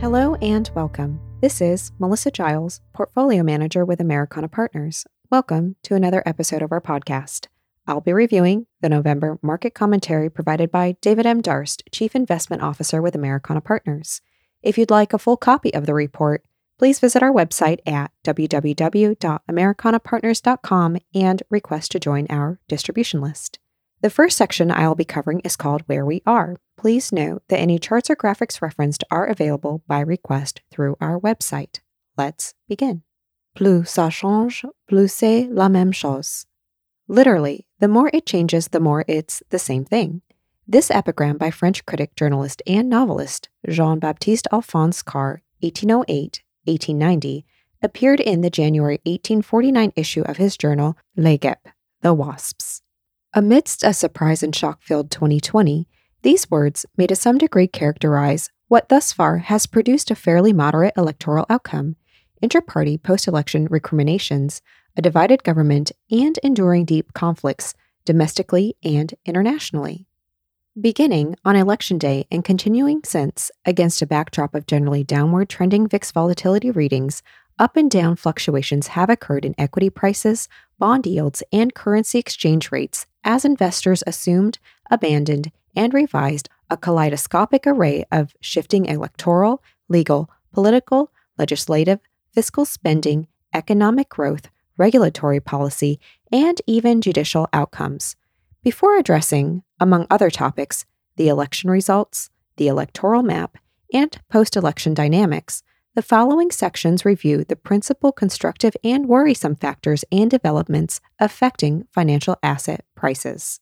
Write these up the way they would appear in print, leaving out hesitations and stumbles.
Hello and welcome. This is Melissa Giles, Portfolio Manager with Americana Partners. Welcome to another episode of our podcast. I'll be reviewing the November market commentary provided by David M. Darst, Chief Investment Officer with Americana Partners. If you'd like a full copy of the report, please visit our website at www.americanapartners.com and request to join our distribution list. The first section I'll be covering is called Where We Are. Please note that any charts or graphics referenced are available by request through our website. Let's begin. Plus ça change, plus c'est la même chose. Literally, the more it changes, the more it's the same thing. This epigram by French critic, journalist, and novelist Jean-Baptiste Alphonse Carr, 1808-1890, appeared in the January 1849 issue of his journal Les Guêpes, The Wasps. Amidst a surprise and shock-filled 2020, these words may to some degree characterize what thus far has produced a fairly moderate electoral outcome, inter-party post-election recriminations, a divided government, and enduring deep conflicts domestically and internationally. Beginning on Election Day and continuing since, against a backdrop of generally downward trending VIX volatility readings, up and down fluctuations have occurred in equity prices, bond yields, and currency exchange rates as investors assumed, abandoned, and revised a kaleidoscopic array of shifting electoral, legal, political, legislative, fiscal spending, economic growth, regulatory policy, and even judicial outcomes. Before addressing, among other topics, the election results, the electoral map, and post-election dynamics, the following sections review the principal constructive and worrisome factors and developments affecting financial asset prices.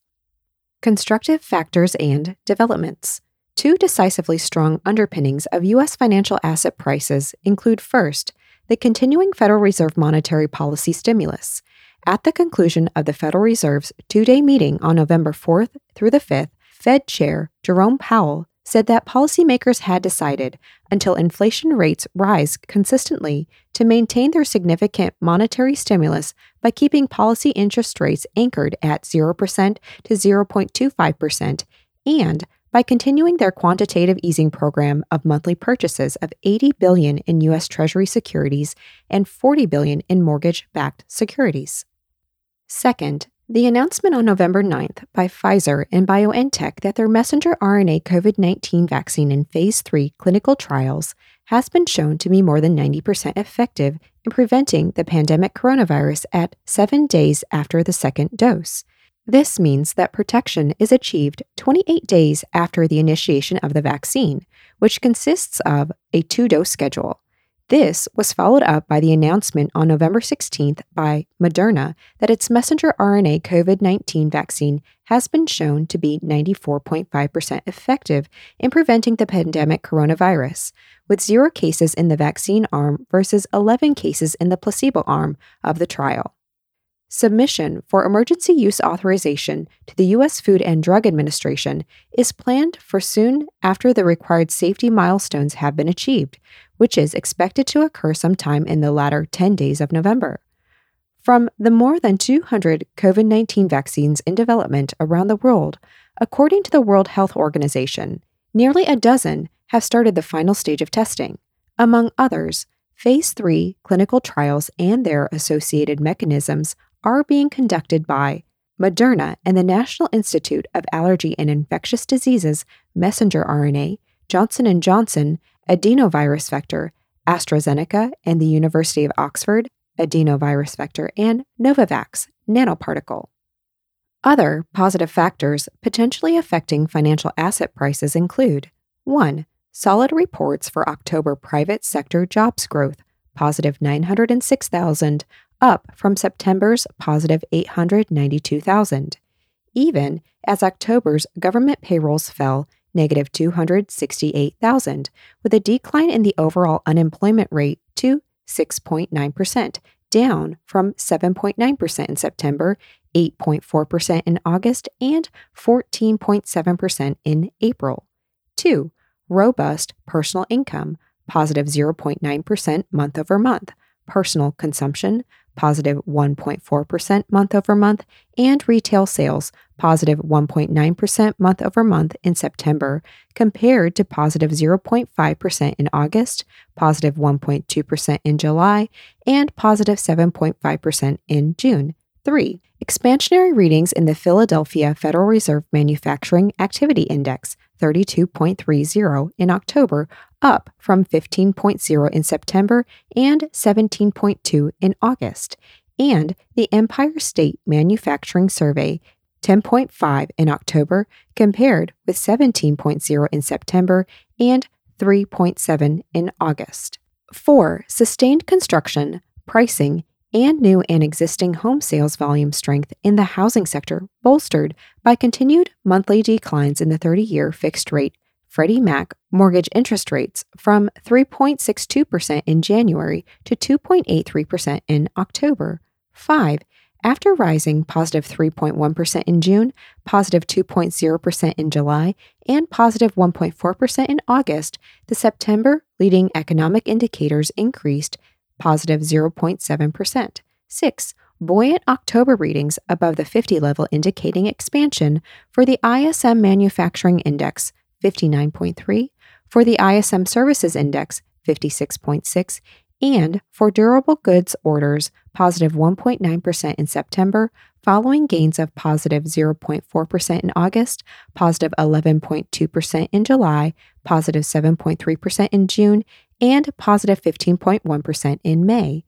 Constructive factors and developments. Two decisively strong underpinnings of U.S. financial asset prices include, first, the continuing Federal Reserve monetary policy stimulus. At the conclusion of the Federal Reserve's two-day meeting on November 4th through the 5th, Fed Chair Jerome Powell said that policymakers had decided, until inflation rates rise consistently, to maintain their significant monetary stimulus by keeping policy interest rates anchored at 0% to 0.25% and by continuing their quantitative easing program of monthly purchases of $80 billion in U.S. Treasury securities and $40 billion in mortgage-backed securities. Second, the announcement on November 9th by Pfizer and BioNTech that their messenger RNA COVID-19 vaccine in Phase 3 clinical trials has been shown to be more than 90% effective in preventing the pandemic coronavirus at 7 days after the second dose. This means that protection is achieved 28 days after the initiation of the vaccine, which consists of a two-dose schedule. This was followed up by the announcement on November 16th by Moderna that its messenger RNA COVID-19 vaccine has been shown to be 94.5% effective in preventing the pandemic coronavirus, with 0 cases in the vaccine arm versus 11 cases in the placebo arm of the trial. Submission for emergency use authorization to the U.S. Food and Drug Administration is planned for soon after the required safety milestones have been achieved, which is expected to occur sometime in the latter 10 days of November. From the more than 200 COVID-19 vaccines in development around the world, according to the World Health Organization, nearly a dozen have started the final stage of testing. Among others, Phase 3 clinical trials and their associated mechanisms are being conducted by Moderna and the National Institute of Allergy and Infectious Diseases messenger RNA, Johnson & Johnson adenovirus vector, AstraZeneca and the University of Oxford adenovirus vector, and Novavax nanoparticle. Other positive factors potentially affecting financial asset prices include 1. Solid reports for October private sector jobs growth, positive 906,000, up from September's positive 892,000, even as October's government payrolls fell negative 268,000, with a decline in the overall unemployment rate to 6.9%, down from 7.9% in September, 8.4% in August, and 14.7% in April. 2. Robust personal income, positive 0.9% month over month, personal consumption, positive 1.4% month over month, and retail sales, positive 1.9% month over month in September, compared to positive 0.5% in August, positive 1.2% in July, and positive 7.5% in June. 3. Expansionary readings in the Philadelphia Federal Reserve Manufacturing Activity Index, 32.30 in October, up from 15.0 in September and 17.2 in August, and the Empire State Manufacturing Survey, 10.5 in October, compared with 17.0 in September and 3.7 in August. 4. Sustained construction, pricing, and new and existing home sales volume strength in the housing sector, bolstered by continued monthly declines in the 30-year fixed rate Freddie Mac mortgage interest rates from 3.62% in January to 2.83% in October. 5. After rising positive 3.1% in June, positive 2.0% in July, and positive 1.4% in August, the September leading economic indicators increased positive 0.7%. 6. Buoyant October readings above the 50 level indicating expansion for the ISM Manufacturing Index, 59.3, for the ISM Services Index, 56.6, and for durable goods orders, positive 1.9% in September, following gains of positive 0.4% in August, positive 11.2% in July, positive 7.3% in June, and positive 15.1% in May.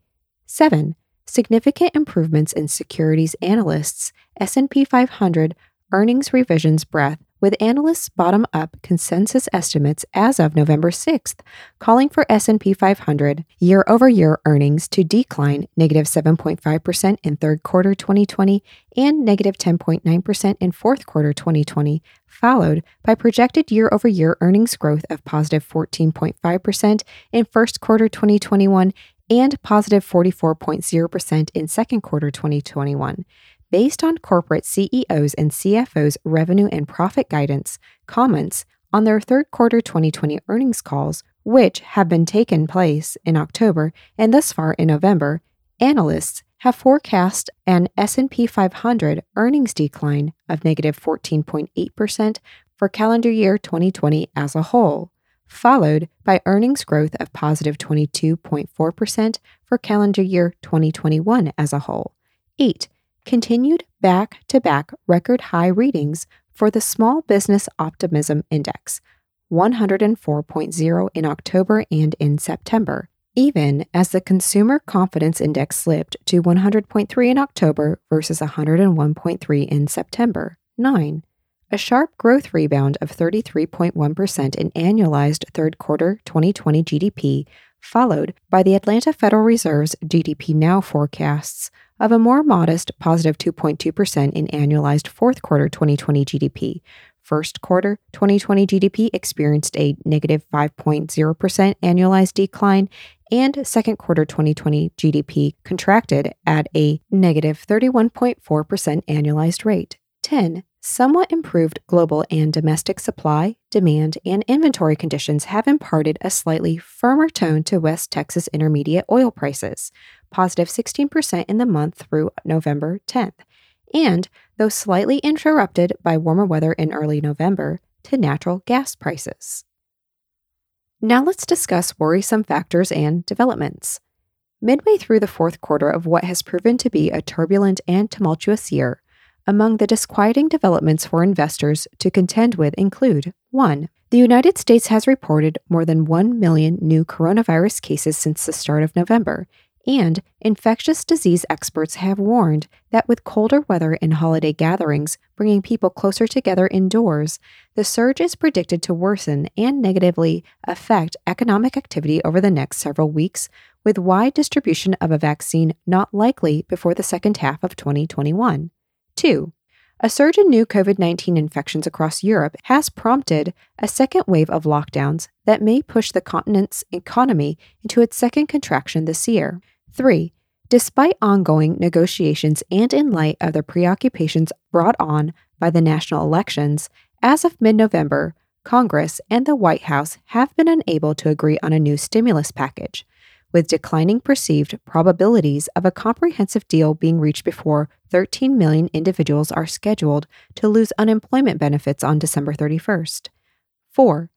7. Significant improvements in securities analysts' S&P 500 earnings revisions breadth, with analysts' bottom-up consensus estimates as of November 6th, calling for S&P 500 year-over-year earnings to decline negative 7.5% in third quarter 2020 and negative 10.9% in fourth quarter 2020, followed by projected year-over-year earnings growth of positive 14.5% in first quarter 2021 and positive 44.0% in second quarter 2021. Based on corporate CEOs and CFOs' revenue and profit guidance comments on their third quarter 2020 earnings calls, which have been taken place in October and thus far in November, analysts have forecast an S&P 500 earnings decline of negative 14.8% for calendar year 2020 as a whole, followed by earnings growth of positive 22.4% for calendar year 2021 as a whole. 8. Continued back-to-back record-high readings for the Small Business Optimism Index, 104.0 in October and in September, even as the Consumer Confidence Index slipped to 100.3 in October versus 101.3 in September. 9. A sharp growth rebound of 33.1% in annualized third quarter 2020 GDP, followed by the Atlanta Federal Reserve's GDP Now forecasts of a more modest positive 2.2% in annualized fourth quarter 2020 GDP. First quarter 2020 GDP experienced a negative 5.0% annualized decline, and second quarter 2020 GDP contracted at a negative 31.4% annualized rate. 10. Somewhat improved global and domestic supply, demand, and inventory conditions have imparted a slightly firmer tone to West Texas Intermediate oil prices, positive 16% in the month through November 10th, and, though slightly interrupted by warmer weather in early November, to natural gas prices. Now let's discuss worrisome factors and developments. Midway through the fourth quarter of what has proven to be a turbulent and tumultuous year, among the disquieting developments for investors to contend with include 1. The United States has reported more than 1 million new coronavirus cases since the start of November, and infectious disease experts have warned that with colder weather and holiday gatherings bringing people closer together indoors, the surge is predicted to worsen and negatively affect economic activity over the next several weeks, with wide distribution of a vaccine not likely before the second half of 2021. 2. A surge in new COVID-19 infections across Europe has prompted a second wave of lockdowns that may push the continent's economy into its second contraction this year. 3. Despite ongoing negotiations and in light of the preoccupations brought on by the national elections, as of mid-November, Congress and the White House have been unable to agree on a new stimulus package, with declining perceived probabilities of a comprehensive deal being reached before 13 million individuals are scheduled to lose unemployment benefits on December 31st. 4.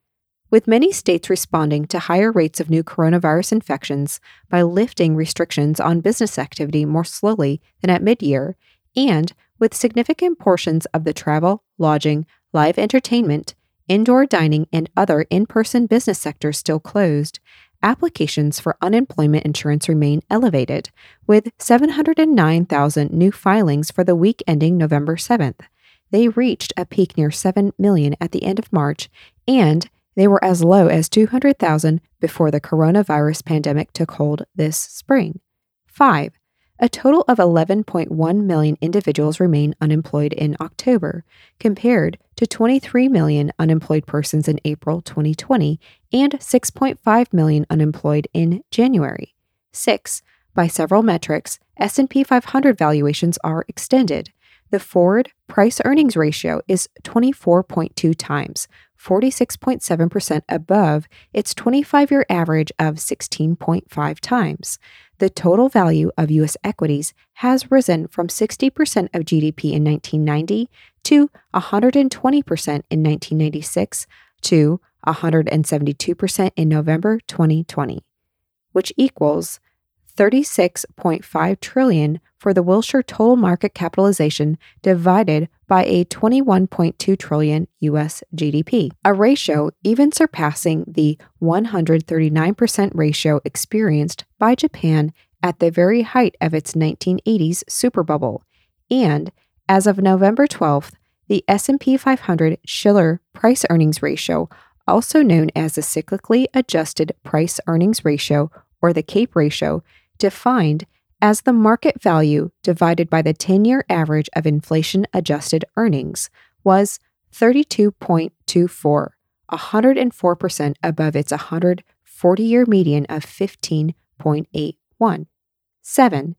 With many states responding to higher rates of new coronavirus infections by lifting restrictions on business activity more slowly than at mid-year, and with significant portions of the travel, lodging, live entertainment, indoor dining, and other in-person business sectors still closed, applications for unemployment insurance remain elevated, with 709,000 new filings for the week ending November 7th. They reached a peak near 7 million at the end of March, and they were as low as 200,000 before the coronavirus pandemic took hold this spring. 5. A total of 11.1 million individuals remain unemployed in October, compared to 23 million unemployed persons in April 2020 and 6.5 million unemployed in January. 6. By several metrics, S&P 500 valuations are extended. The forward price-earnings ratio is 24.2 times, 46.7% above its 25-year average of 16.5 times. The total value of U.S. equities has risen from 60% of GDP in 1990 to 120% in 1996 to 172% in November 2020, which equals $36.5 trillion for the Wilshire total market capitalization divided by a $21.2 trillion U.S. GDP, a ratio even surpassing the 139% ratio experienced by Japan at the very height of its 1980s superbubble. And as of November 12th, the S&P 500 Shiller price-earnings ratio, also known as the cyclically adjusted price-earnings ratio or the CAPE ratio, defined as the market value divided by the 10-year average of inflation-adjusted earnings, was 32.24, 104% above its 140-year median of 15.81. 7.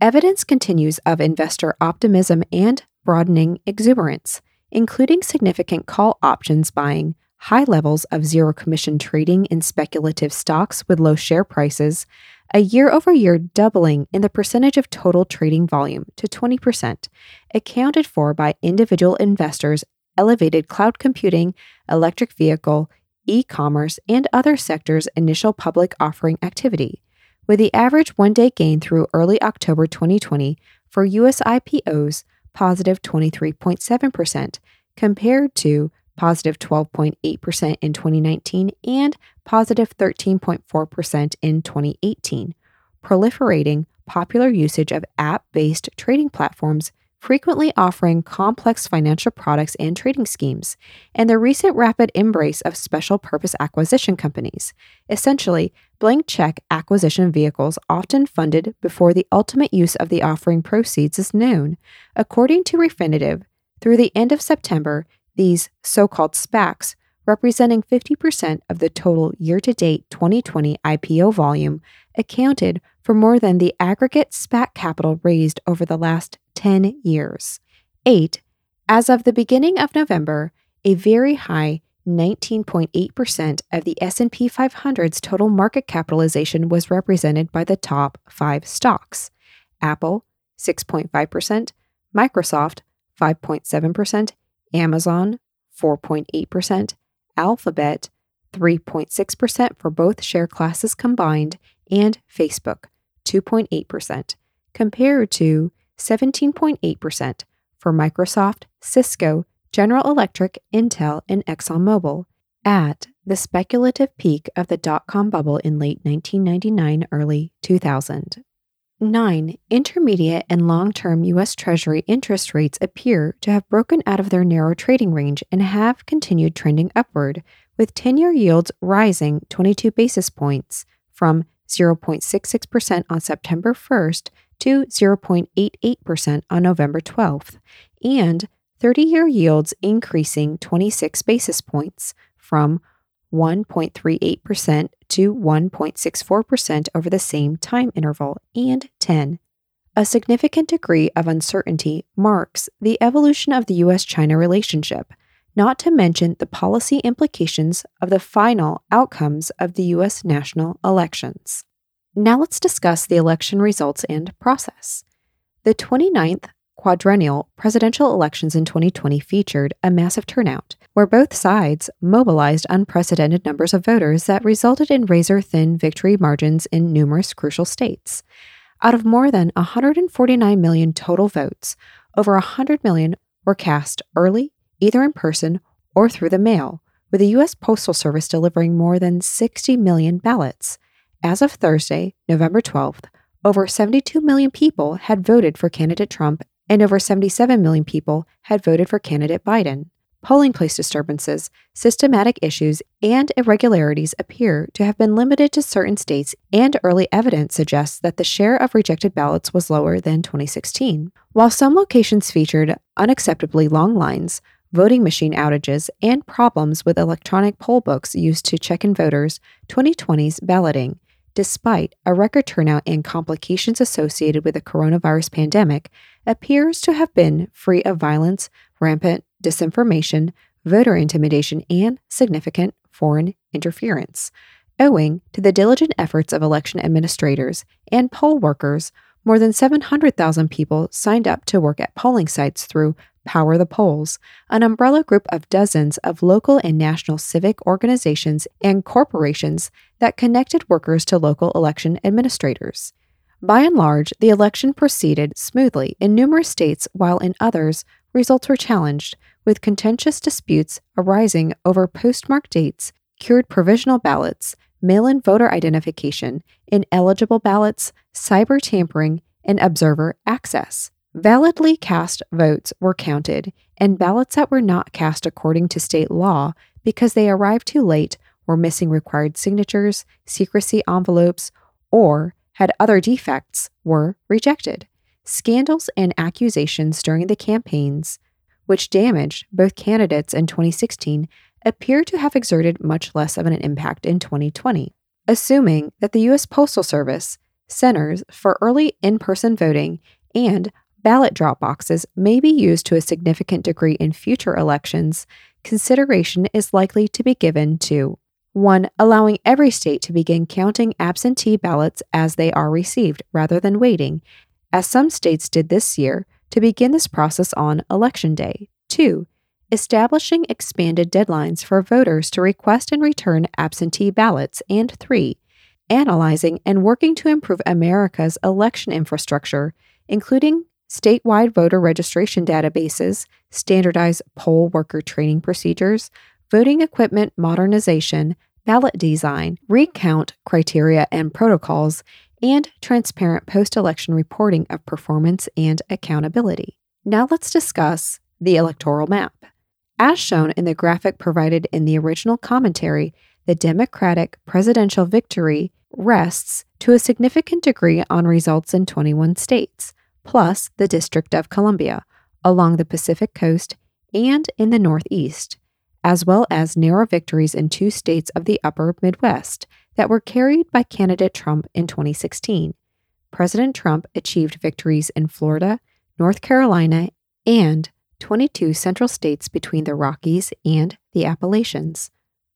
Evidence continues of investor optimism and broadening exuberance, including significant call options buying, high levels of zero-commission trading in speculative stocks with low share prices, a year-over-year doubling in the percentage of total trading volume to 20%, accounted for by individual investors, elevated cloud computing, electric vehicle, e-commerce, and other sectors' initial public offering activity, with the average one-day gain through early October 2020 for U.S. IPOs positive 23.7%, compared to positive 12.8% in 2019, and positive 13.4% in 2018, proliferating popular usage of app-based trading platforms frequently offering complex financial products and trading schemes, and the recent rapid embrace of special-purpose acquisition companies, essentially blank-check acquisition vehicles often funded before the ultimate use of the offering proceeds is known. According to Refinitiv, through the end of September, these so-called SPACs, representing 50% of the total year-to-date 2020 IPO volume, accounted for more than the aggregate SPAC capital raised over the last 10 years. 8. As of the beginning of November, a very high 19.8% of the S&P 500's total market capitalization was represented by the top 5 stocks: Apple, 6.5%, Microsoft, 5.7%, Amazon, 4.8%, Alphabet, 3.6% for both share classes combined, and Facebook, 2.8%, compared to 17.8% for Microsoft, Cisco, General Electric, Intel, and ExxonMobil at the speculative peak of the dot-com bubble in late 1999, early 2000. 9. Intermediate and long-term U.S. Treasury interest rates appear to have broken out of their narrow trading range and have continued trending upward, with 10-year yields rising 22 basis points from 0.66% on September 1st to 0.88% on November 12th, and 30-year yields increasing 26 basis points from 1.38% to 1.64% over the same time interval. And 10. A significant degree of uncertainty marks the evolution of the U.S.-China relationship, not to mention the policy implications of the final outcomes of the U.S. national elections. Now let's discuss the election results and process. The 29th quadrennial presidential elections in 2020 featured a massive turnout, where both sides mobilized unprecedented numbers of voters that resulted in razor-thin victory margins in numerous crucial states. Out of more than 149 million total votes, over 100 million were cast early, either in person or through the mail, with the U.S. Postal Service delivering more than 60 million ballots. As of Thursday, November 12th, over 72 million people had voted for candidate Trump and over 77 million people had voted for candidate Biden. Polling place disturbances, systematic issues, and irregularities appear to have been limited to certain states, and early evidence suggests that the share of rejected ballots was lower than 2016. While some locations featured unacceptably long lines, voting machine outages, and problems with electronic poll books used to check in voters, 2020's balloting, despite a record turnout and complications associated with the coronavirus pandemic, appears to have been free of violence, rampant disinformation, voter intimidation, and significant foreign interference. Owing to the diligent efforts of election administrators and poll workers, more than 700,000 people signed up to work at polling sites through Power the Polls, an umbrella group of dozens of local and national civic organizations and corporations that connected workers to local election administrators. By and large, the election proceeded smoothly in numerous states, while in others, results were challenged, with contentious disputes arising over postmark dates, cured provisional ballots, mail-in voter identification, ineligible ballots, cyber tampering, and observer access. Validly cast votes were counted, and ballots that were not cast according to state law because they arrived too late, were missing required signatures, secrecy envelopes, or had other defects were rejected. Scandals and accusations during the campaigns, which damaged both candidates in 2016, appear to have exerted much less of an impact in 2020. Assuming that the U.S. Postal Service, centers for early in-person voting, and ballot drop boxes may be used to a significant degree in future elections, consideration is likely to be given to 1. Allowing every state to begin counting absentee ballots as they are received, rather than waiting, as some states did this year, to begin this process on Election Day. 2. Establishing expanded deadlines for voters to request and return absentee ballots. And 3. Analyzing and working to improve America's election infrastructure, including statewide voter registration databases, standardized poll worker training procedures, voting equipment modernization, ballot design, recount criteria and protocols, and transparent post-election reporting of performance and accountability. Now let's discuss the electoral map. As shown in the graphic provided in the original commentary, the Democratic presidential victory rests to a significant degree on results in 21 states, plus the District of Columbia, along the Pacific Coast, and in the Northeast, as well as narrow victories in 2 states of the upper Midwest that were carried by candidate Trump in 2016. President Trump achieved victories in Florida, North Carolina, and 22 central states between the Rockies and the Appalachians.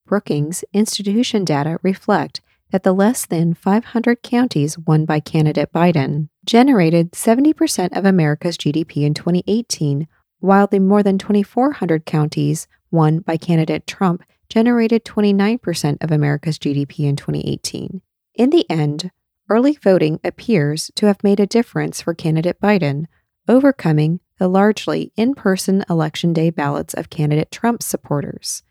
Brookings Institution data reflect that the less than 500 counties won by candidate Biden generated 70% of America's GDP in 2018, while the more than 2,400 counties won by candidate Trump generated 29% of America's GDP in 2018. In the end, early voting appears to have made a difference for candidate Biden, overcoming the largely in-person Election Day ballots of candidate Trump's supporters.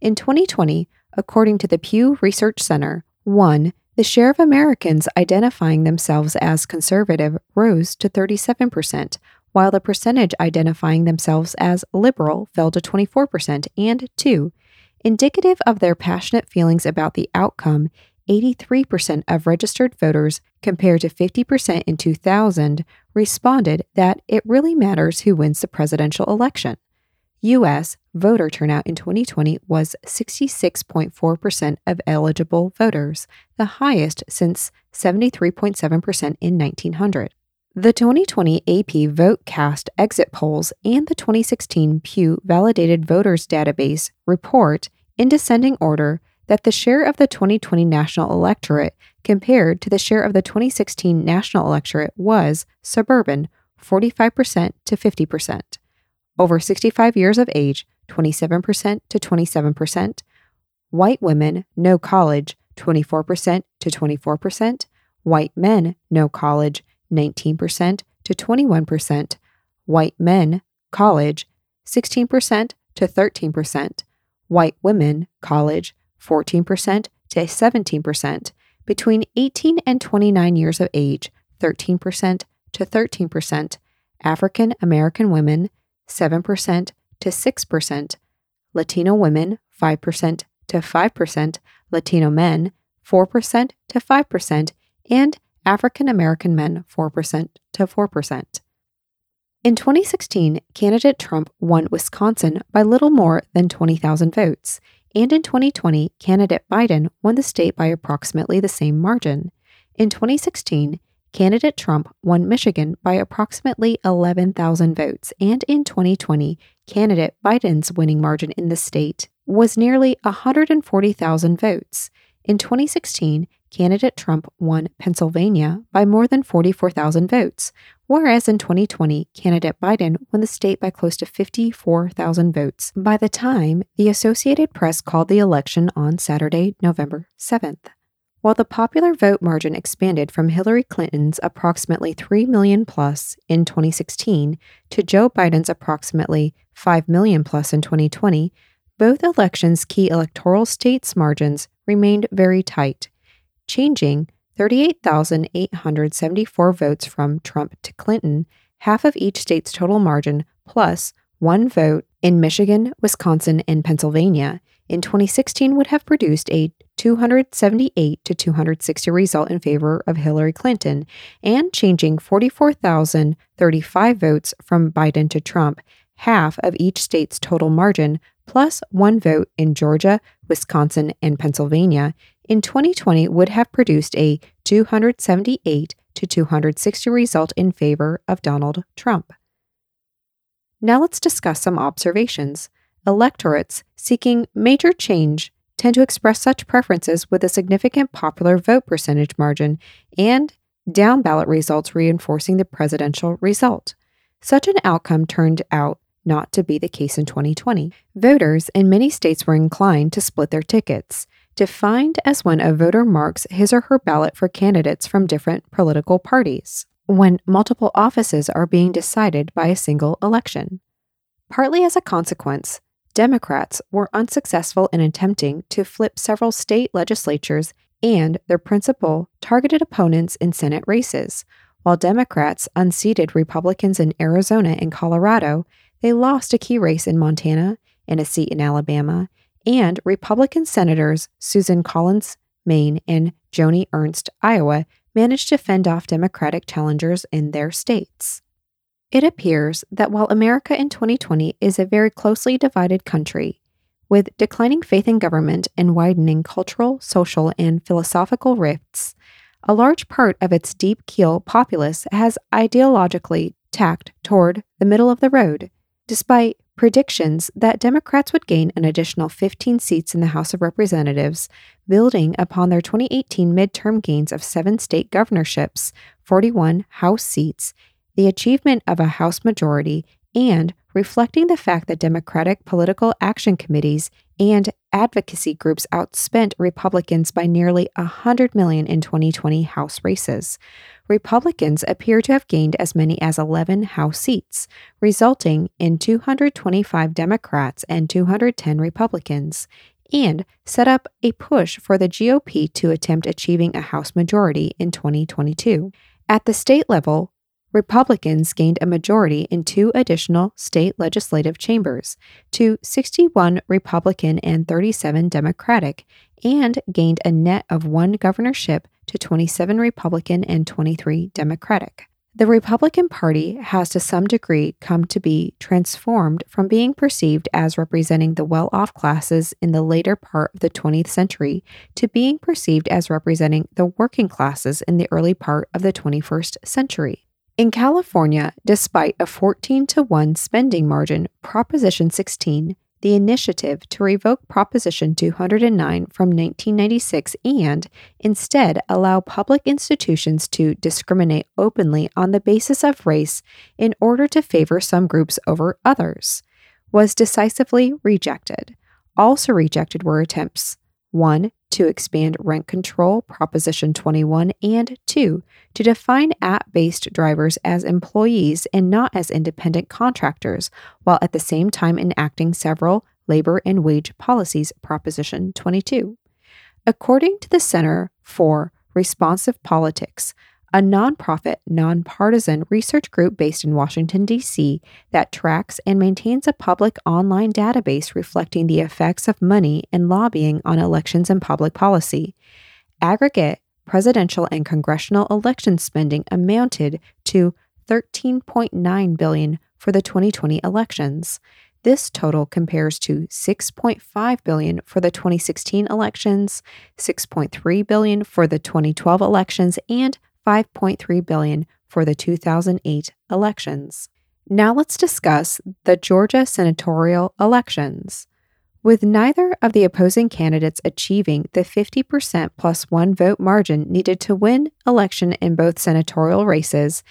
In 2020, according to the Pew Research Center, 1. The share of Americans identifying themselves as conservative rose to 37%, while the percentage identifying themselves as liberal fell to 24%, and 2. Indicative of their passionate feelings about the outcome, 83% of registered voters, compared to 50% in 2000, responded that it really matters who wins the presidential election. U.S. voter turnout in 2020 was 66.4% of eligible voters, the highest since 73.7% in 1900. The 2020 AP Vote Cast Exit Polls and the 2016 Pew Validated Voters Database report, in descending order, that the share of the 2020 national electorate compared to the share of the 2016 national electorate was suburban, 45% to 50%, over 65 years of age, 27% to 27%, white women, no college, 24% to 24%, white men, no college, 19% to 21%, white men, college, 16% to 13%, white women, college, 14% to 17%, between 18 and 29 years of age, 13% to 13%, African American women, 7% to 6%, Latino women, 5% to 5%, Latino men, 4% to 5%, and African American men, 4% to 4%. In 2016, candidate Trump won Wisconsin by little more than 20,000 votes, and in 2020, candidate Biden won the state by approximately the same margin. In 2016, candidate Trump won Michigan by approximately 11,000 votes, and in 2020, candidate Biden's winning margin in the state was nearly 140,000 votes. In 2016, candidate Trump won Pennsylvania by more than 44,000 votes, whereas in 2020, candidate Biden won the state by close to 54,000 votes by the time the Associated Press called the election on Saturday, November 7th. While the popular vote margin expanded from Hillary Clinton's approximately 3 million plus in 2016 to Joe Biden's approximately 5 million plus in 2020, both elections' key electoral states' margins remained very tight, changing 38,874 votes from Trump to Clinton, half of each state's total margin, plus one vote in Michigan, Wisconsin, and Pennsylvania, in 2016 would have produced a 278 to 260 result in favor of Hillary Clinton, and changing 44,035 votes from Biden to Trump, half of each state's total margin, plus one vote in Georgia, Wisconsin, and Pennsylvania, in 2020 would have produced a 278 to 260 result in favor of Donald Trump. Now let's discuss some observations. Electorates seeking major change tend to express such preferences with a significant popular vote percentage margin and down-ballot results reinforcing the presidential result. Such an outcome turned out not to be the case in 2020. Voters in many states were inclined to split their tickets, defined as when a voter marks his or her ballot for candidates from different political parties, when multiple offices are being decided by a single election. Partly as a consequence, Democrats were unsuccessful in attempting to flip several state legislatures and their principal targeted opponents in Senate races. While Democrats unseated Republicans in Arizona and Colorado, they lost a key race in Montana and a seat in Alabama, and Republican Senators Susan Collins, Maine, and Joni Ernst, Iowa, managed to fend off Democratic challengers in their states. It appears that while America in 2020 is a very closely divided country, with declining faith in government and widening cultural, social, and philosophical rifts, a large part of its deep-keel populace has ideologically tacked toward the middle of the road, despite predictions that Democrats would gain an additional 15 seats in the House of Representatives, building upon their 2018 midterm gains of 7 state governorships, 41 House seats, the achievement of a House majority, and reflecting the fact that Democratic political action committees and advocacy groups outspent Republicans by nearly $100 million in 2020 House races. Republicans appear to have gained as many as 11 House seats, resulting in 225 Democrats and 210 Republicans, and set up a push for the GOP to attempt achieving a House majority in 2022. At the state level, Republicans gained a majority in 2 additional state legislative chambers to 61 Republican and 37 Democratic, and gained a net of 1 governorship to 27 Republican and 23 Democratic. The Republican Party has to some degree come to be transformed from being perceived as representing the well-off classes in the later part of the 20th century to being perceived as representing the working classes in the early part of the 21st century. In California, despite a 14 to 1 spending margin, Proposition 16, the initiative to revoke Proposition 209 from 1996 and, instead, allow public institutions to discriminate openly on the basis of race in order to favor some groups over others, was decisively rejected. Also rejected were attempts 1. To expand rent control, Proposition 21, and 2. To define app-based drivers as employees and not as independent contractors, while at the same time enacting several labor and wage policies, Proposition 22. According to the Center for Responsive Politics, a nonprofit, nonpartisan research group based in Washington, D.C., that tracks and maintains a public online database reflecting the effects of money and lobbying on elections and public policy, aggregate presidential and congressional election spending amounted to $13.9 billion for the 2020 elections. This total compares to $6.5 billion for the 2016 elections, $6.3 billion for the 2012 elections, and $5.3 billion for the 2008 elections. Now let's discuss the Georgia senatorial elections. With neither of the opposing candidates achieving the 50% plus one vote margin needed to win election in both senatorial races,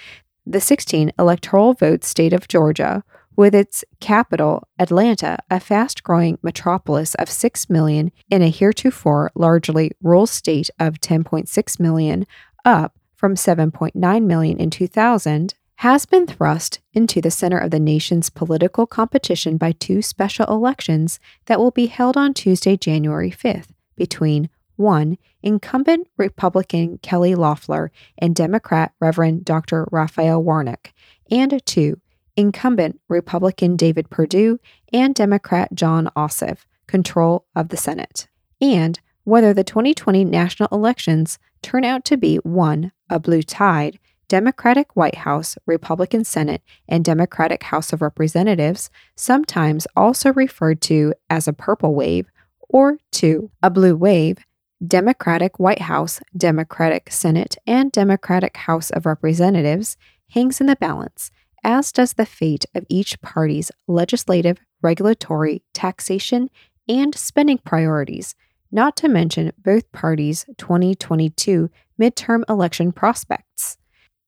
the 16 electoral vote state of Georgia, with its capital, Atlanta, a fast-growing metropolis of 6 million in a heretofore largely rural state of 10.6 million, up from 7.9 million in 2000, has been thrust into the center of the nation's political competition by two special elections that will be held on Tuesday, January 5th, between 1. Incumbent Republican Kelly Loeffler and Democrat Reverend Dr. Raphael Warnock, and 2. Incumbent Republican David Perdue and Democrat John Ossoff, control of the Senate, and whether the 2020 national elections turn out to be 1. A blue tide, Democratic White House, Republican Senate, and Democratic House of Representatives, sometimes also referred to as a purple wave, or 2. A blue wave, Democratic White House, Democratic Senate, and Democratic House of Representatives, hangs in the balance, as does the fate of each party's legislative, regulatory, taxation, and spending priorities, not to mention both parties' 2022 midterm election prospects.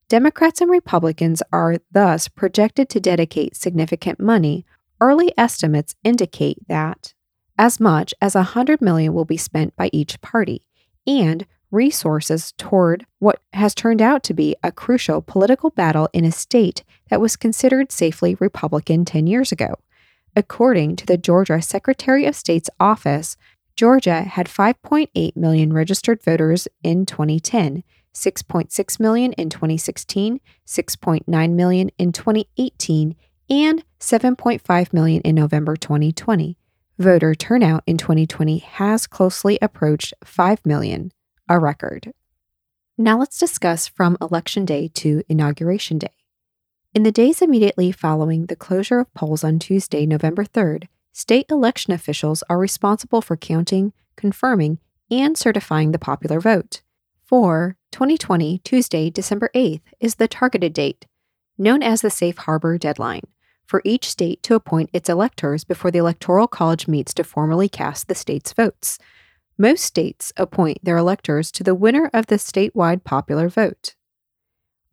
Democrats and Republicans are thus projected to dedicate significant money. Early estimates indicate that as much as $100 million will be spent by each party, and resources toward what has turned out to be a crucial political battle in a state that was considered safely Republican 10 years ago. According to the Georgia Secretary of State's office, Georgia had 5.8 million registered voters in 2010, 6.6 million in 2016, 6.9 million in 2018, and 7.5 million in November 2020. Voter turnout in 2020 has closely approached 5 million, a record. Now let's discuss from Election Day to Inauguration Day. In the days immediately following the closure of polls on Tuesday, November 3rd, state election officials are responsible for counting, confirming, and certifying the popular vote. For 2020, Tuesday, December 8th, is the targeted date, known as the safe harbor deadline, for each state to appoint its electors before the Electoral College meets to formally cast the state's votes. Most states appoint their electors to the winner of the statewide popular vote.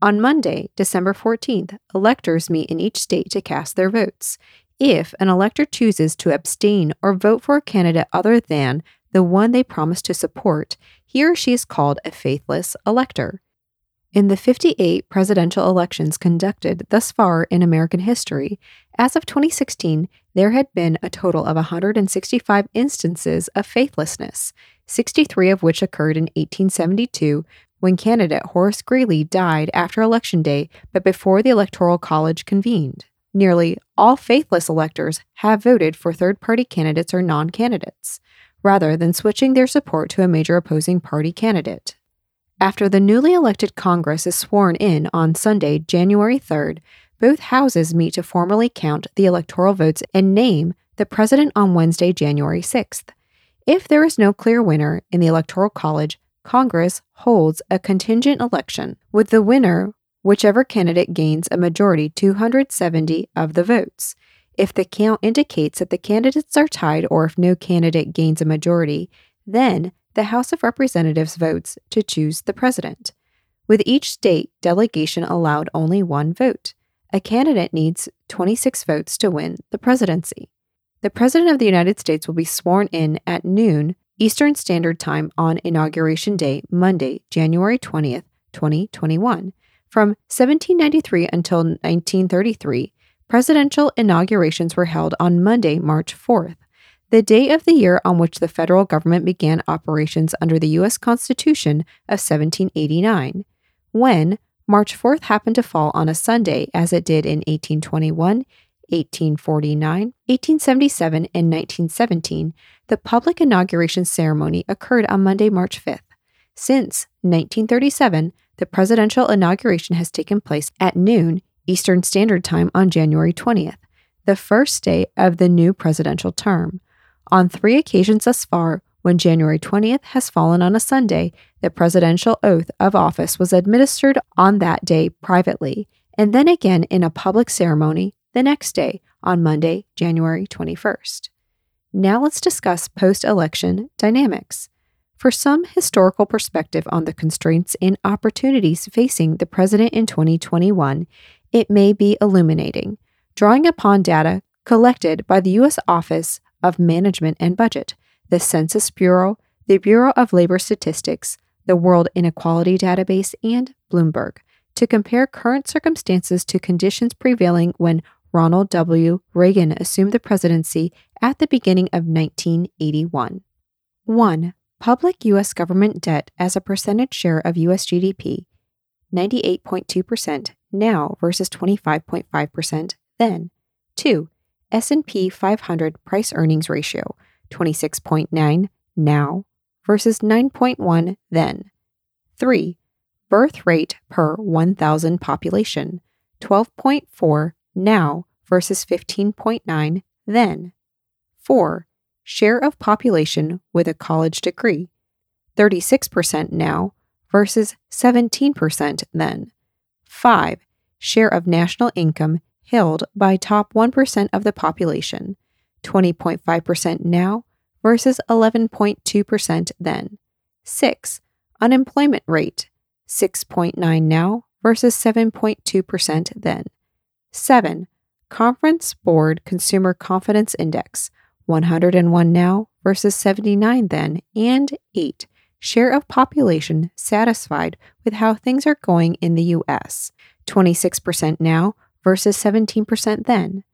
On Monday, December 14th, electors meet in each state to cast their votes. If an elector chooses to abstain or vote for a candidate other than the one they promised to support, he or she is called a faithless elector. In the 58 presidential elections conducted thus far in American history, as of 2016, there had been a total of 165 instances of faithlessness, 63 of which occurred in 1872, when candidate Horace Greeley died after Election Day but before the Electoral College convened. Nearly all faithless electors have voted for third-party candidates or non-candidates, rather than switching their support to a major opposing party candidate. After the newly elected Congress is sworn in on Sunday, January 3rd, both houses meet to formally count the electoral votes and name the president on Wednesday, January 6th. If there is no clear winner in the Electoral College, Congress holds a contingent election, with the winner whichever candidate gains a majority 270 of the votes. If the count indicates that the candidates are tied or if no candidate gains a majority, then the House of Representatives votes to choose the president. With each state delegation allowed only one vote, a candidate needs 26 votes to win the presidency. The President of the United States will be sworn in at noon Eastern Standard Time on Inauguration Day, Monday, January 20th, 2021. From 1793 until 1933, presidential inaugurations were held on Monday, March 4th, the day of the year on which the federal government began operations under the U.S. Constitution of 1789, when March 4th happened to fall on a Sunday, as it did in 1821, 1849, 1877, and 1917, the public inauguration ceremony occurred on Monday, March 5th. Since 1937, the presidential inauguration has taken place at noon Eastern Standard Time on January 20th, the first day of the new presidential term. On three occasions thus far, when January 20th has fallen on a Sunday, the presidential oath of office was administered on that day privately, and then again in a public ceremony the next day, on Monday, January 21st. Now let's discuss post-election dynamics. For some historical perspective on the constraints and opportunities facing the president in 2021, it may be illuminating, drawing upon data collected by the U.S. Office of Management and Budget, the Census Bureau, the Bureau of Labor Statistics, the World Inequality Database, and Bloomberg, to compare current circumstances to conditions prevailing when Ronald W. Reagan assumed the presidency at the beginning of 1981. 1. Public U.S. government debt as a percentage share of U.S. GDP, 98.2% now versus 25.5% then. 2. S&P 500 price-earnings ratio, 26.9 now versus 9.1 then. 3. Birth rate per 1,000 population, 12.4 now versus 15.9 then. 4. Share of population with a college degree, 36% now versus 17% then. 5. Share of national income held by top 1% of the population, 20.5% now versus 11.2% then. 6. Unemployment rate, 6.9 now versus 7.2% then. 7. Conference Board Consumer Confidence Index, 101 now versus 79 then. And 8. Share of population satisfied with how things are going in the U.S., 26% now versus 17% then.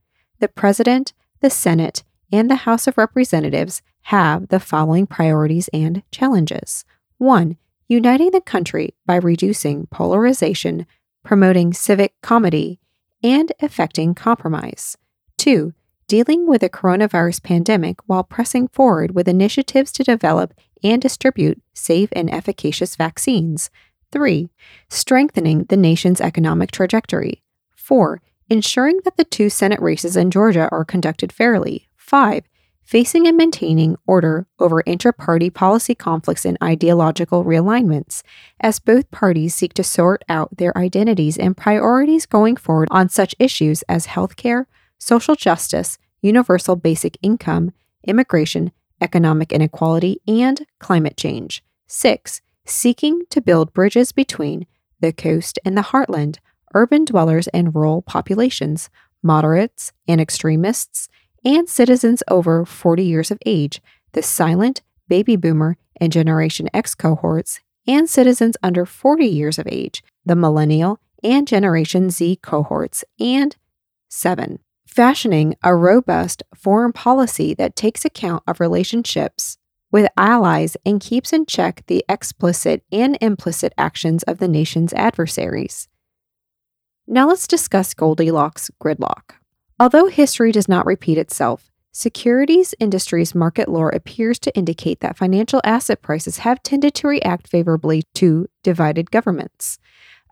The President, the Senate, and the House of Representatives have the following priorities and challenges. 1. Uniting the country by reducing polarization, promoting civic comity, and effecting compromise. 2. Dealing with the coronavirus pandemic while pressing forward with initiatives to develop and distribute safe and efficacious vaccines. 3. Strengthening the nation's economic trajectory. 4. Ensuring that the two Senate races in Georgia are conducted fairly. 5. Facing and maintaining order over intra-party policy conflicts and ideological realignments, as both parties seek to sort out their identities and priorities going forward on such issues as healthcare, social justice, universal basic income, immigration, economic inequality, and climate change. 6. Seeking to build bridges between the coast and the heartland, urban dwellers and rural populations, moderates and extremists, and citizens over 40 years of age, the silent, baby boomer, and Generation X cohorts, and citizens under 40 years of age, the millennial and Generation Z cohorts. And 7. Fashioning a robust foreign policy that takes account of relationships with allies and keeps in check the explicit and implicit actions of the nation's adversaries. Now let's discuss Goldilocks gridlock. Although history does not repeat itself, securities industry's market lore appears to indicate that financial asset prices have tended to react favorably to divided governments,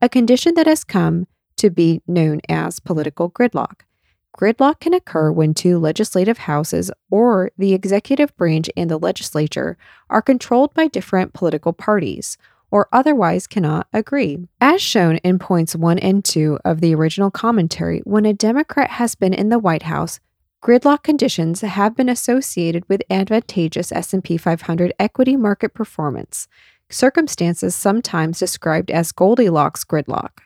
a condition that has come to be known as political gridlock. Gridlock can occur when two legislative houses or the executive branch and the legislature are controlled by different political parties, or otherwise cannot agree. As shown in points 1 and 2 of the original commentary, when a Democrat has been in the White House, Gridlock conditions have been associated with advantageous S&P 500 equity market performance, circumstances sometimes described as Goldilocks gridlock.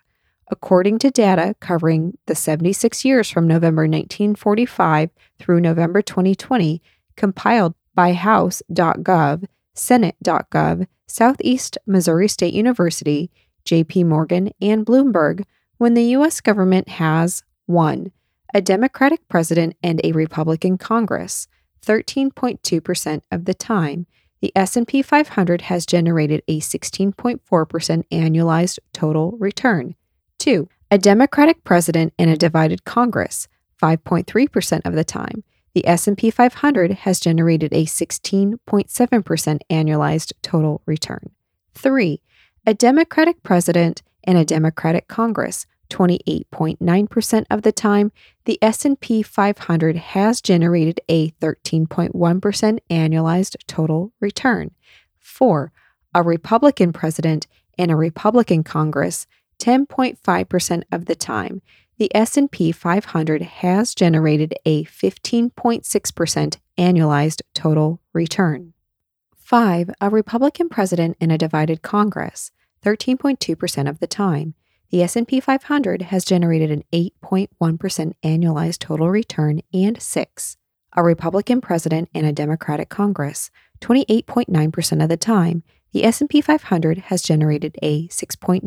According to data covering the 76 years from November 1945 through November 2020, compiled by House.gov, Senate.gov, Southeast Missouri State University, J.P. Morgan, and Bloomberg, when the U.S. government has 1. A Democratic president and a Republican Congress, 13.2% of the time, the S&P 500 has generated a 16.4% annualized total return. 2. A Democratic president and a divided Congress, 5.3% of the time, the S&P 500 has generated a 16.7% annualized total return. 3. A Democratic president and a Democratic Congress, 28.9% of the time, the S&P 500 has generated a 13.1% annualized total return. 4. A Republican president and a Republican Congress, 10.5% of the time, the S&P 500 has generated a 15.6% annualized total return. 5. A Republican president and a divided Congress, 13.2% of the time, the S&P 500 has generated an 8.1% annualized total return. And 6. A Republican president and a Democratic Congress, 28.9% of the time, the S&P 500 has generated a 6.9%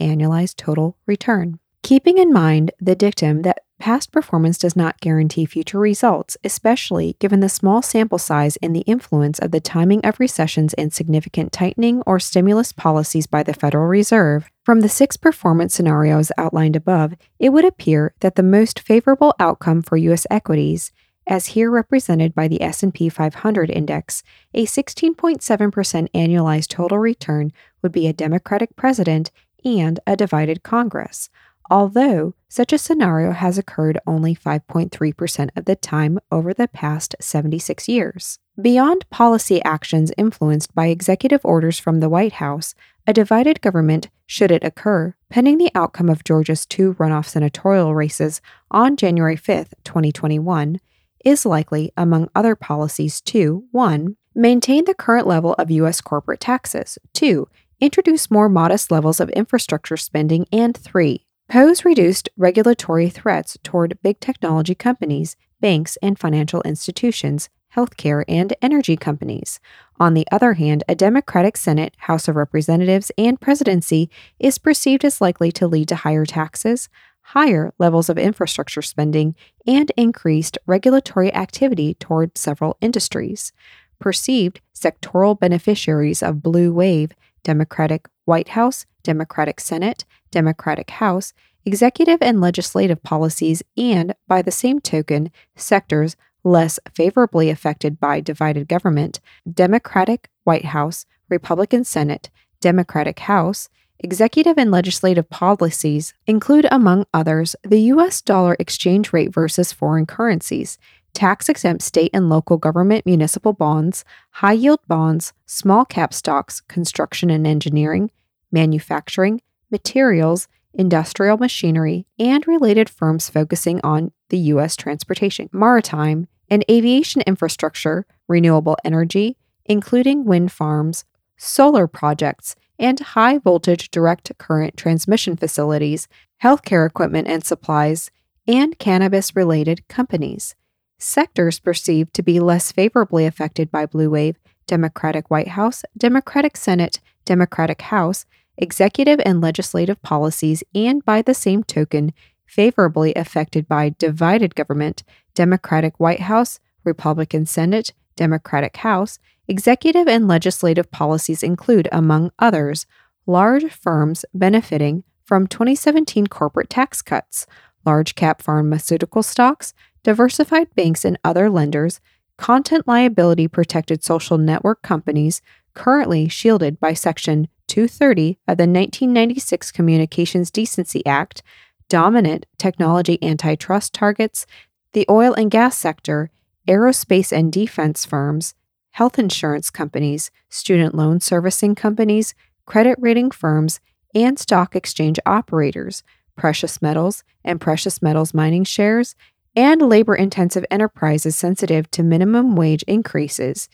annualized total return. Keeping in mind the dictum that past performance does not guarantee future results, especially given the small sample size and the influence of the timing of recessions and significant tightening or stimulus policies by the Federal Reserve, from the 6 performance scenarios outlined above, it would appear that the most favorable outcome for U.S. equities, as here represented by the S&P 500 index, a 16.7% annualized total return, would be a Democratic president and a divided Congress, although such a scenario has occurred only 5.3% of the time over the past 76 years. Beyond policy actions influenced by executive orders from the White House, a divided government, should it occur, pending the outcome of Georgia's 2 runoff senatorial races on January 5, 2021, is likely, among other policies, to 1. Maintain the current level of U.S. corporate taxes, 2. Introduce more modest levels of infrastructure spending, and 3. Pose reduced regulatory threats toward big technology companies, banks and financial institutions, healthcare and energy companies. On the other hand, a Democratic Senate, House of Representatives, and presidency is perceived as likely to lead to higher taxes, higher levels of infrastructure spending, and increased regulatory activity toward several industries. Perceived sectoral beneficiaries of Blue Wave, Democratic White House, Democratic Senate, Democratic House, executive and legislative policies, and, by the same token, sectors less favorably affected by divided government, Democratic White House, Republican Senate, Democratic House, executive and legislative policies include, among others, the U.S. dollar exchange rate versus foreign currencies, tax-exempt state and local government municipal bonds, high-yield bonds, small-cap stocks, construction and engineering, manufacturing, materials, industrial machinery, and related firms focusing on the U.S. transportation, maritime, and aviation infrastructure, renewable energy, including wind farms, solar projects, and high-voltage direct current transmission facilities, healthcare equipment and supplies, and cannabis-related companies. Sectors perceived to be less favorably affected by Blue Wave, Democratic White House, Democratic Senate, Democratic House, executive and legislative policies, and by the same token, favorably affected by divided government, Democratic White House, Republican Senate, Democratic House, executive and legislative policies include, among others, large firms benefiting from 2017 corporate tax cuts, large-cap pharmaceutical stocks, diversified banks and other lenders, content liability-protected social network companies currently shielded by Section 230 of the 1996 Communications Decency Act, dominant technology antitrust targets, the oil and gas sector, aerospace and defense firms, health insurance companies, student loan servicing companies, credit rating firms, and stock exchange operators, precious metals and precious metals mining shares, and labor-intensive enterprises sensitive to minimum wage increases.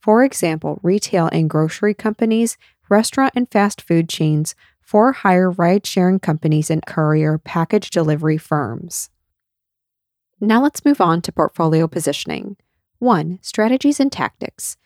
For example, retail and grocery companies, restaurant and fast food chains, for-hire ride-sharing companies, and courier package delivery firms. Now let's move on to portfolio positioning. 1. Strategies and tactics.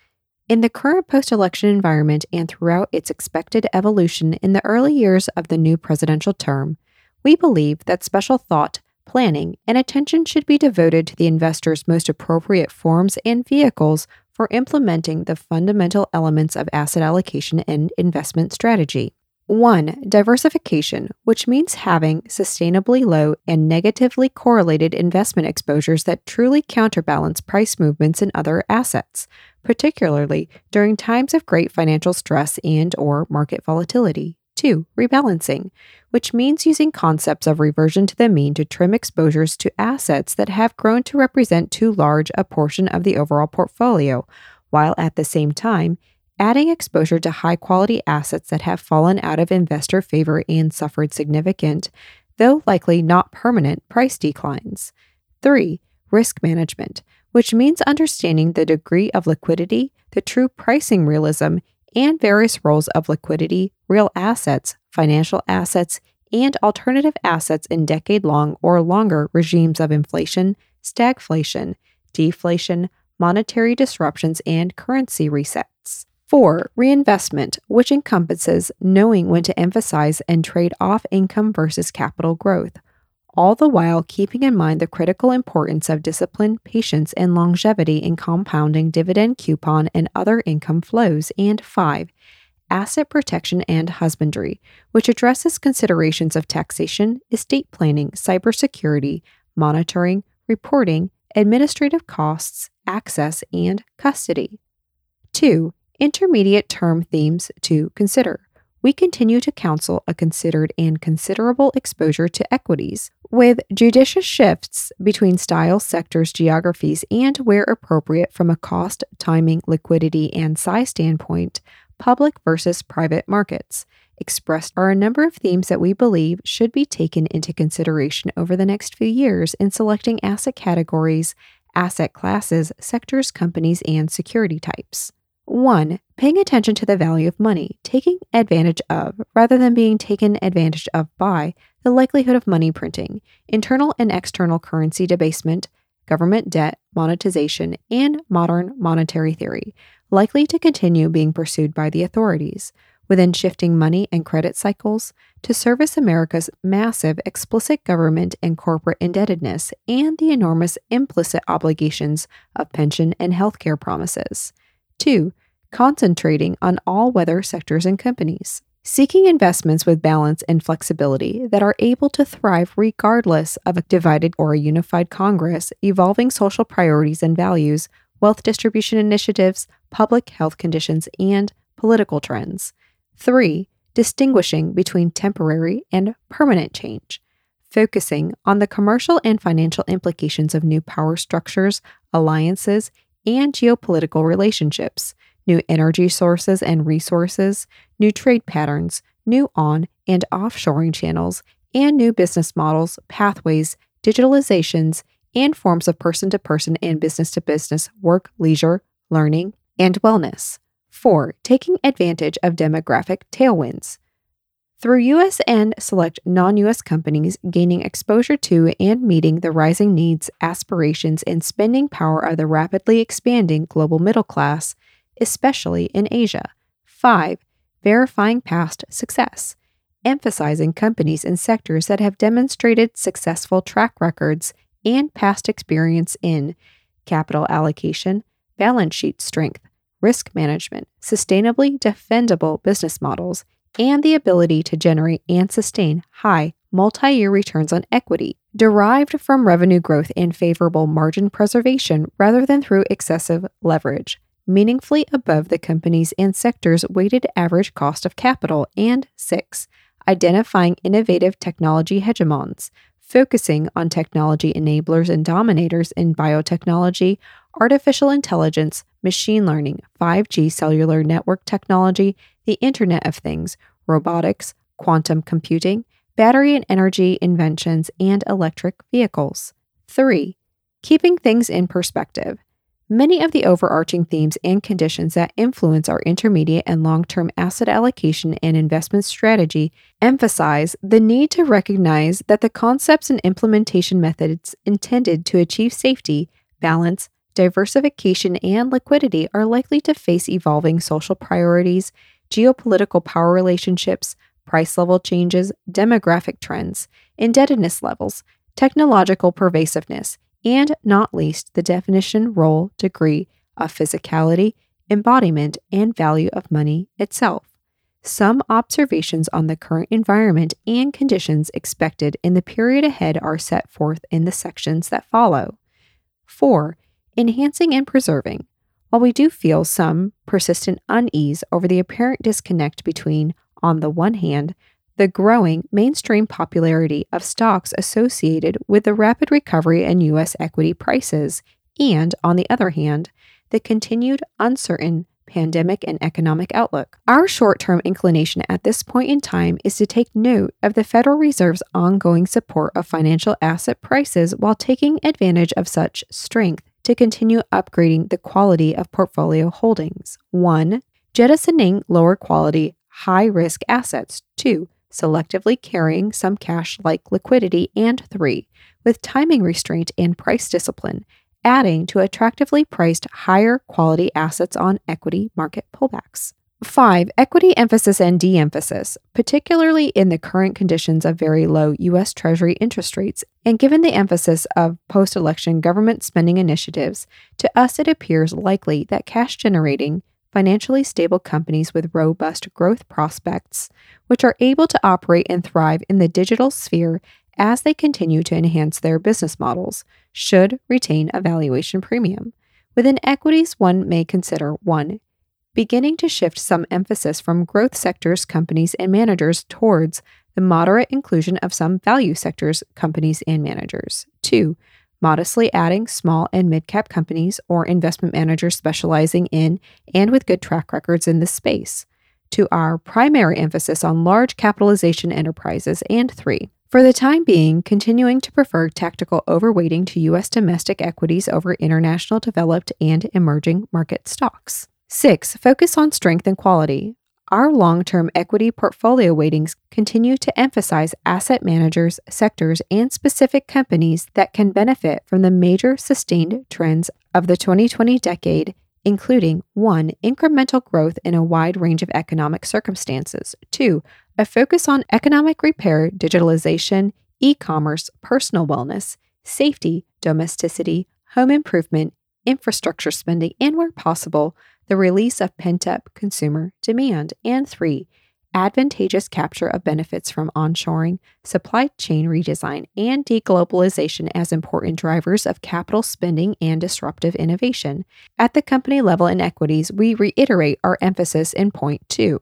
In the current post-election environment and throughout its expected evolution in the early years of the new presidential term, we believe that special thought, planning, and attention should be devoted to the investor's most appropriate forms and vehicles for implementing the fundamental elements of asset allocation and investment strategy. 1. Diversification, which means having sustainably low and negatively correlated investment exposures that truly counterbalance price movements in other assets, particularly during times of great financial stress and/or market volatility. 2. Rebalancing, which means using concepts of reversion to the mean to trim exposures to assets that have grown to represent too large a portion of the overall portfolio, while at the same time adding exposure to high-quality assets that have fallen out of investor favor and suffered significant, though likely not permanent, price declines. 3. Risk management, which means understanding the degree of liquidity, the true pricing realism, and various roles of liquidity, real assets, financial assets, and alternative assets in decade-long or longer regimes of inflation, stagflation, deflation, monetary disruptions, and currency resets. 4. Reinvestment, which encompasses knowing when to emphasize and trade off income versus capital growth, all the while keeping in mind the critical importance of discipline, patience, and longevity in compounding dividend coupon and other income flows. And 5. Asset protection and husbandry, which addresses considerations of taxation, estate planning, cybersecurity, monitoring, reporting, administrative costs, access, and custody. 2. Intermediate-term themes to consider. We continue to counsel a considered and considerable exposure to equities, with judicious shifts between styles, sectors, geographies, and where appropriate from a cost, timing, liquidity, and size standpoint, public versus private markets. Expressed are a number of themes that we believe should be taken into consideration over the next few years in selecting asset categories, asset classes, sectors, companies, and security types. 1. Paying attention to the value of money, taking advantage of, rather than being taken advantage of by, the likelihood of money printing, internal and external currency debasement, government debt, monetization, and modern monetary theory, likely to continue being pursued by the authorities, within shifting money and credit cycles, to service America's massive explicit government and corporate indebtedness and the enormous implicit obligations of pension and healthcare promises. 2. Concentrating on all-weather sectors and companies. Seeking investments with balance and flexibility that are able to thrive regardless of a divided or a unified Congress, evolving social priorities and values, wealth distribution initiatives, public health conditions, and political trends. 3. Distinguishing between temporary and permanent change. Focusing on the commercial and financial implications of new power structures, alliances, and geopolitical relationships, new energy sources and resources, new trade patterns, new on- and offshoring channels, and new business models, pathways, digitalizations, and forms of person-to-person and business-to-business work, leisure, learning, and wellness. 4. Taking advantage of demographic tailwinds. Through U.S. and select non-U.S. companies, gaining exposure to and meeting the rising needs, aspirations, and spending power of the rapidly expanding global middle class, especially in Asia. 5. Verifying past success. Emphasizing companies and sectors that have demonstrated successful track records and past experience in capital allocation, balance sheet strength, risk management, sustainably defendable business models, and the ability to generate and sustain high multi-year returns on equity, derived from revenue growth and favorable margin preservation rather than through excessive leverage, meaningfully above the company's and sector's weighted average cost of capital. And 6. Identifying innovative technology hegemons, focusing on technology enablers and dominators in biotechnology, artificial intelligence, machine learning, 5G cellular network technology, the Internet of Things, robotics, quantum computing, battery and energy inventions, and electric vehicles. 3. Keeping things in perspective. Many of the overarching themes and conditions that influence our intermediate and long-term asset allocation and investment strategy emphasize the need to recognize that the concepts and implementation methods intended to achieve safety, balance, diversification, and liquidity are likely to face evolving social priorities, geopolitical power relationships, price level changes, demographic trends, indebtedness levels, technological pervasiveness, and not least the definition, role, degree of physicality, embodiment, and value of money itself. Some observations on the current environment and conditions expected in the period ahead are set forth in the sections that follow. 4. Enhancing and preserving. While we do feel some persistent unease over the apparent disconnect between, on the one hand, the growing mainstream popularity of stocks associated with the rapid recovery in U.S. equity prices, and, on the other hand, the continued uncertain pandemic and economic outlook. Our short-term inclination at this point in time is to take note of the Federal Reserve's ongoing support of financial asset prices while taking advantage of such strength to continue upgrading the quality of portfolio holdings. 1. Jettisoning lower quality, high-risk assets. 2. Selectively carrying some cash-like liquidity, and 3, with timing restraint and price discipline, adding to attractively priced higher-quality assets on equity market pullbacks. 5. Equity emphasis and de-emphasis, particularly in the current conditions of very low U.S. Treasury interest rates, and given the emphasis of post-election government spending initiatives, to us it appears likely that cash-generating, financially stable companies with robust growth prospects, which are able to operate and thrive in the digital sphere as they continue to enhance their business models, should retain a valuation premium. Within equities, one may consider 1. Beginning to shift some emphasis from growth sectors, companies, and managers towards the moderate inclusion of some value sectors, companies, and managers. 2. Modestly adding small and mid-cap companies or investment managers specializing in and with good track records in this space, to our primary emphasis on large capitalization enterprises, and 3. For the time being, continuing to prefer tactical overweighting to U.S. domestic equities over international developed and emerging market stocks. 6. Focus on strength and quality. Our long-term equity portfolio weightings continue to emphasize asset managers, sectors, and specific companies that can benefit from the major sustained trends of the 2020 decade, including 1. Incremental growth in a wide range of economic circumstances, 2. A focus on economic repair, digitalization, e-commerce, personal wellness, safety, domesticity, home improvement, infrastructure spending, and where possible, the release of pent-up consumer demand, and 3. Advantageous capture of benefits from onshoring, supply chain redesign, and deglobalization as important drivers of capital spending and disruptive innovation. At the company level in equities, we reiterate our emphasis in point 2,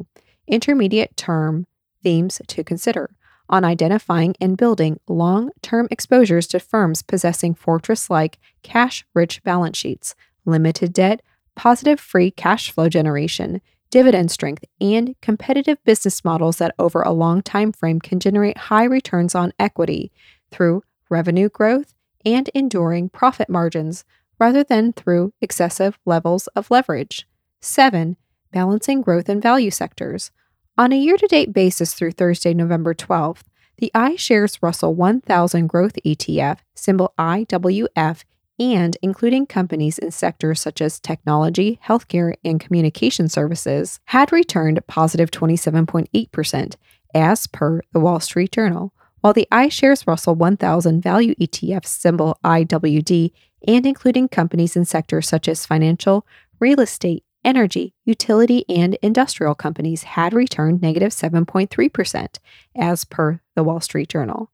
intermediate term themes to consider, on identifying and building long-term exposures to firms possessing fortress-like cash-rich balance sheets, limited debt, positive free cash flow generation, dividend strength, and competitive business models that over a long time frame can generate high returns on equity through revenue growth and enduring profit margins rather than through excessive levels of leverage. 7. Balancing growth and value sectors. On a year-to-date basis through Thursday, November 12th, the iShares Russell 1000 Growth ETF, symbol IWF, and including companies in sectors such as technology, healthcare, and communication services, had returned positive 27.8% as per the Wall Street Journal, while the iShares Russell 1000 Value ETF, symbol IWD, and including companies in sectors such as financial, real estate, energy, utility, and industrial companies had returned negative 7.3% as per the Wall Street Journal.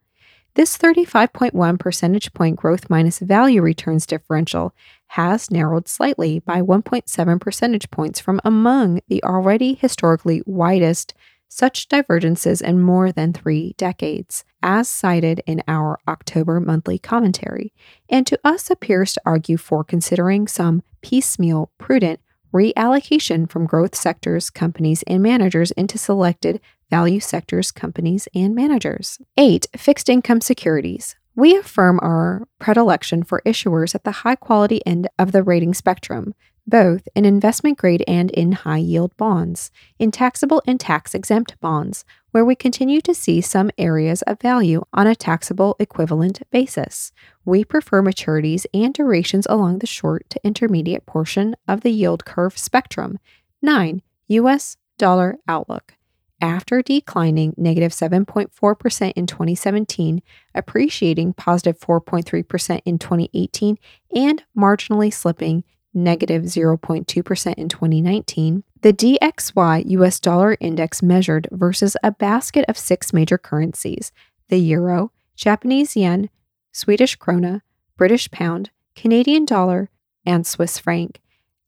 This 35.1 percentage point growth minus value returns differential has narrowed slightly by 1.7 percentage points from among the already historically widest such divergences in more than 3 decades, as cited in our October monthly commentary, and to us appears to argue for considering some piecemeal, prudent reallocation from growth sectors, companies, and managers into selected value sectors, companies, and managers. 8. Fixed income securities. We affirm our predilection for issuers at the high-quality end of the rating spectrum, both in investment-grade and in high-yield bonds, in taxable and tax-exempt bonds, where we continue to see some areas of value on a taxable equivalent basis. We prefer maturities and durations along the short to intermediate portion of the yield curve spectrum. 9. U.S. dollar outlook. After declining negative 7.4% in 2017, appreciating positive 4.3% in 2018, and marginally slipping negative 0.2% in 2019, the DXY U.S. dollar index measured versus a basket of six major currencies: the euro, Japanese yen, Swedish krona, British pound, Canadian dollar, and Swiss franc,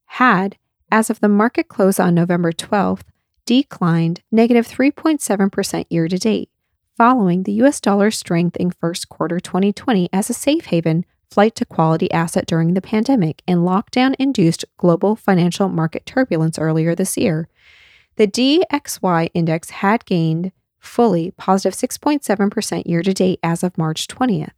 had, as of the market close on November 12th, declined negative 3.7% year-to-date, following the U.S. dollar's strength in first quarter 2020 as a safe haven, flight to quality asset during the pandemic, and lockdown-induced global financial market turbulence earlier this year. The DXY index had gained fully positive 6.7% year-to-date as of March 20th.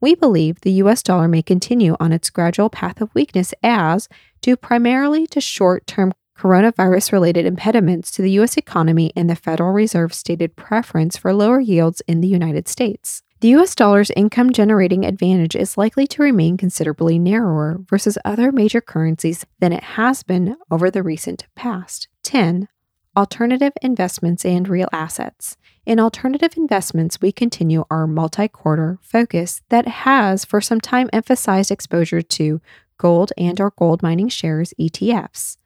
We believe the U.S. dollar may continue on its gradual path of weakness as, due primarily to short-term coronavirus-related impediments to the U.S. economy and the Federal Reserve's stated preference for lower yields in the United States, the U.S. dollar's income-generating advantage is likely to remain considerably narrower versus other major currencies than it has been over the recent past. 10. Alternative investments and real assets. In alternative investments, we continue our multi-quarter focus that has for some time emphasized exposure to gold and or gold mining shares ETFs.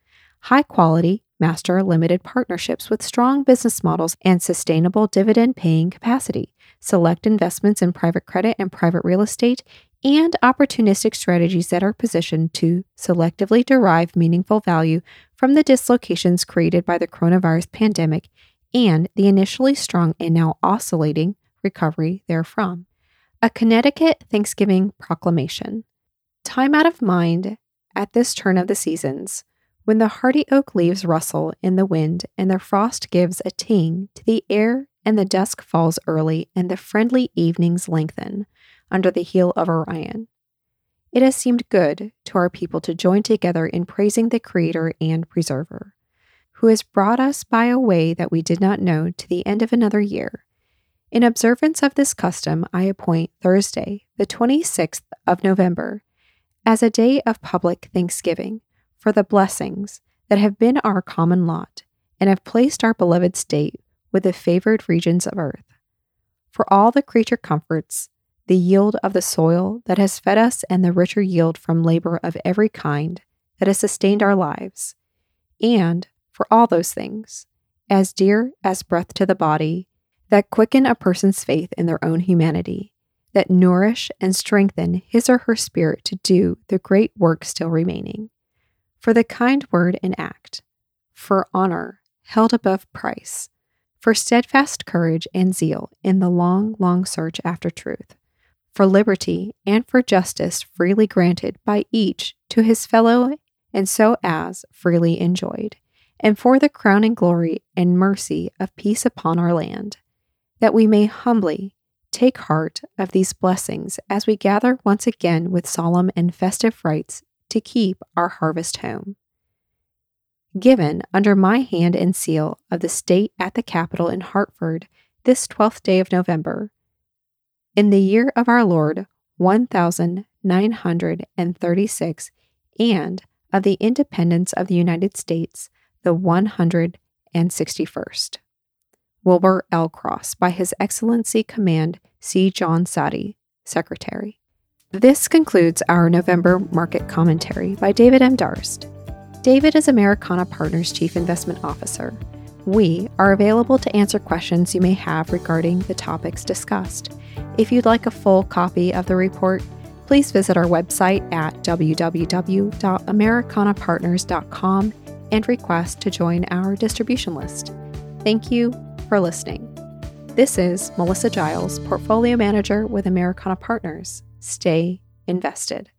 High-quality, master limited partnerships with strong business models and sustainable dividend-paying capacity, select investments in private credit and private real estate, and opportunistic strategies that are positioned to selectively derive meaningful value from the dislocations created by the coronavirus pandemic and the initially strong and now oscillating recovery therefrom. A Connecticut Thanksgiving Proclamation. Time out of mind at this turn of the seasons, when the hardy oak leaves rustle in the wind and the frost gives a ting to the air and the dusk falls early and the friendly evenings lengthen under the heel of Orion, it has seemed good to our people to join together in praising the Creator and Preserver, who has brought us by a way that we did not know to the end of another year. In observance of this custom, I appoint Thursday, the 26th of November, as a day of public thanksgiving for the blessings that have been our common lot and have placed our beloved state with the favored regions of earth, for all the creature comforts, the yield of the soil that has fed us and the richer yield from labor of every kind that has sustained our lives, and for all those things, as dear as breath to the body, that quicken a person's faith in their own humanity, that nourish and strengthen his or her spirit to do the great work still remaining, for the kind word and act, for honor held above price, for steadfast courage and zeal in the long, long search after truth, for liberty and for justice freely granted by each to his fellow and so as freely enjoyed, and for the crowning glory and mercy of peace upon our land, that we may humbly take heart of these blessings as we gather once again with solemn and festive rites to keep our harvest home, given under my hand and seal of the state at the Capitol in Hartford this 12th day of November, in the year of our Lord 1936, and of the independence of the United States, the 161st. Wilbur L. Cross, by His Excellency Command, C. John Soddy, Secretary. This concludes our November market commentary by David M. Darst. David is Americana Partners Chief Investment Officer. We are available to answer questions you may have regarding the topics discussed. If you'd like a full copy of the report, please visit our website at www.americanapartners.com and request to join our distribution list. Thank you for listening. This is Melissa Giles, Portfolio Manager with Americana Partners. Stay invested.